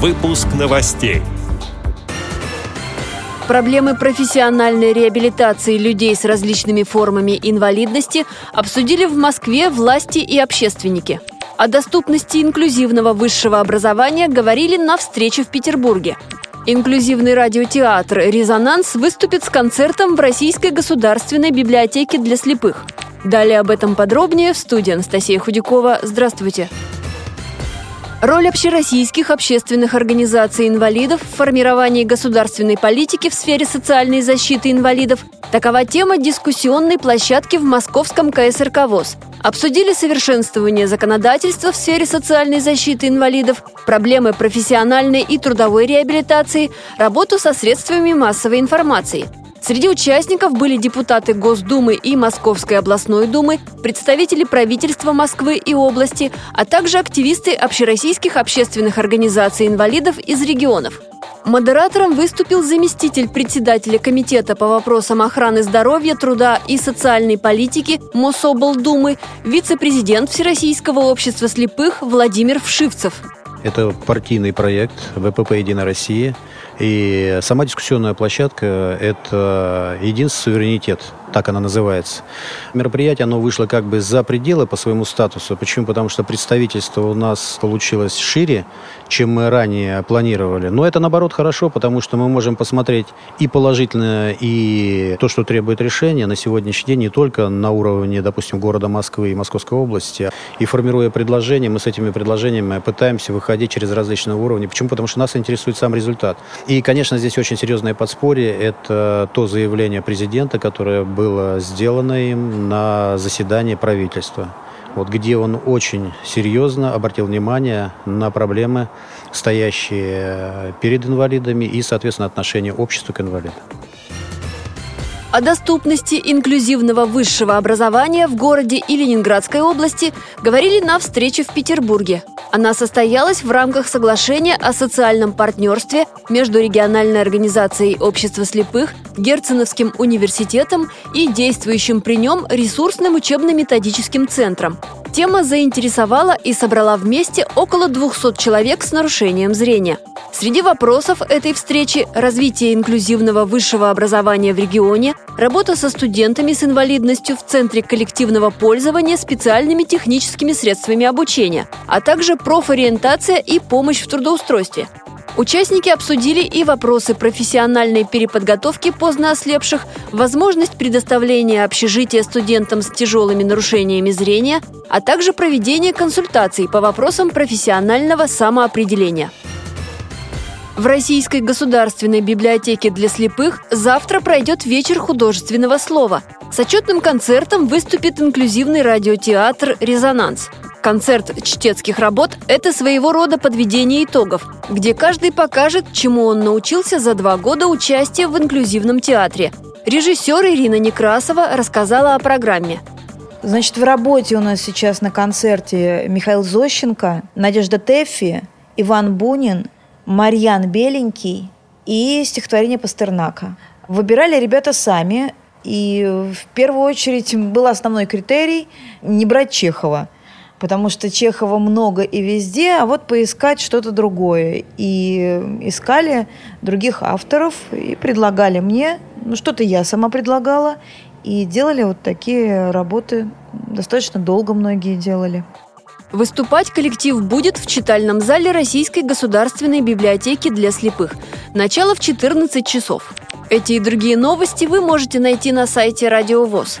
Выпуск новостей. Проблемы профессиональной реабилитации людей с различными формами инвалидности обсудили в Москве власти и общественники. О доступности инклюзивного высшего образования говорили на встрече в Петербурге. Инклюзивный радиотеатр «Резонанс» выступит с концертом в Российской государственной библиотеке для слепых. Далее об этом подробнее в студии Анастасия Худякова. Здравствуйте. Роль общероссийских общественных организаций инвалидов в формировании государственной политики в сфере социальной защиты инвалидов – такова тема дискуссионной площадки в московском КСРК ВОЗ. Обсудили совершенствование законодательства в сфере социальной защиты инвалидов, проблемы профессиональной и трудовой реабилитации, работу со средствами массовой информации. Среди участников были депутаты Госдумы и Московской областной думы, представители правительства Москвы и области, а также активисты общероссийских общественных организаций инвалидов из регионов. Модератором выступил заместитель председателя Комитета по вопросам охраны здоровья, труда и социальной политики Мособлдумы, вице-президент Всероссийского общества слепых Владимир Вшивцев. Это партийный проект ВПП «Единая Россия». И сама дискуссионная площадка – это единство, суверенитет, так она называется. Мероприятие, оно вышло как бы за пределы по своему статусу. Почему? Потому что представительство у нас получилось шире, чем мы ранее планировали. Но это, наоборот, хорошо, потому что мы можем посмотреть и положительное, и то, что требует решения на сегодняшний день, не только на уровне, допустим, города Москвы и Московской области. И формируя предложения, мы с этими предложениями пытаемся выходить через различные уровни. Почему? Потому что нас интересует сам результат. И, конечно, здесь очень серьезное подспорье – это то заявление президента, которое было сделано им на заседании правительства, где он очень серьезно обратил внимание на проблемы, стоящие перед инвалидами и, соответственно, отношение общества к инвалидам. О доступности инклюзивного высшего образования в городе и Ленинградской области говорили на встрече в Петербурге. Она состоялась в рамках соглашения о социальном партнерстве между региональной организацией общества слепых, Герценовским университетом и действующим при нем ресурсным учебно-методическим центром. Тема заинтересовала и собрала вместе около 200 человек с нарушением зрения. Среди вопросов этой встречи – развитие инклюзивного высшего образования в регионе, работа со студентами с инвалидностью в Центре коллективного пользования специальными техническими средствами обучения, а также профориентация и помощь в трудоустройстве. Участники обсудили и вопросы профессиональной переподготовки поздноослепших, возможность предоставления общежития студентам с тяжелыми нарушениями зрения, а также проведение консультаций по вопросам профессионального самоопределения. В Российской государственной библиотеке для слепых завтра пройдет вечер художественного слова. С отчетным концертом выступит инклюзивный радиотеатр «Резонанс». Концерт чтецких работ – это своего рода подведение итогов, где каждый покажет, чему он научился за 2 года участия в инклюзивном театре. Режиссер Ирина Некрасова рассказала о программе. Значит, в работе у нас сейчас на концерте Михаил Зощенко, Надежда Тэффи, Иван Бунин, Марьян Беленький и стихотворение Пастернака. Выбирали ребята сами, и в первую очередь был основной критерий – не брать Чехова. Потому что Чехова много и везде, а вот поискать что-то другое. И искали других авторов и предлагали мне, что-то я сама предлагала, и делали вот такие работы. Достаточно долго многие делали. Выступать коллектив будет в читальном зале Российской государственной библиотеки для слепых. Начало в 14 часов. Эти и другие новости вы можете найти на сайте Радио ВОЗ.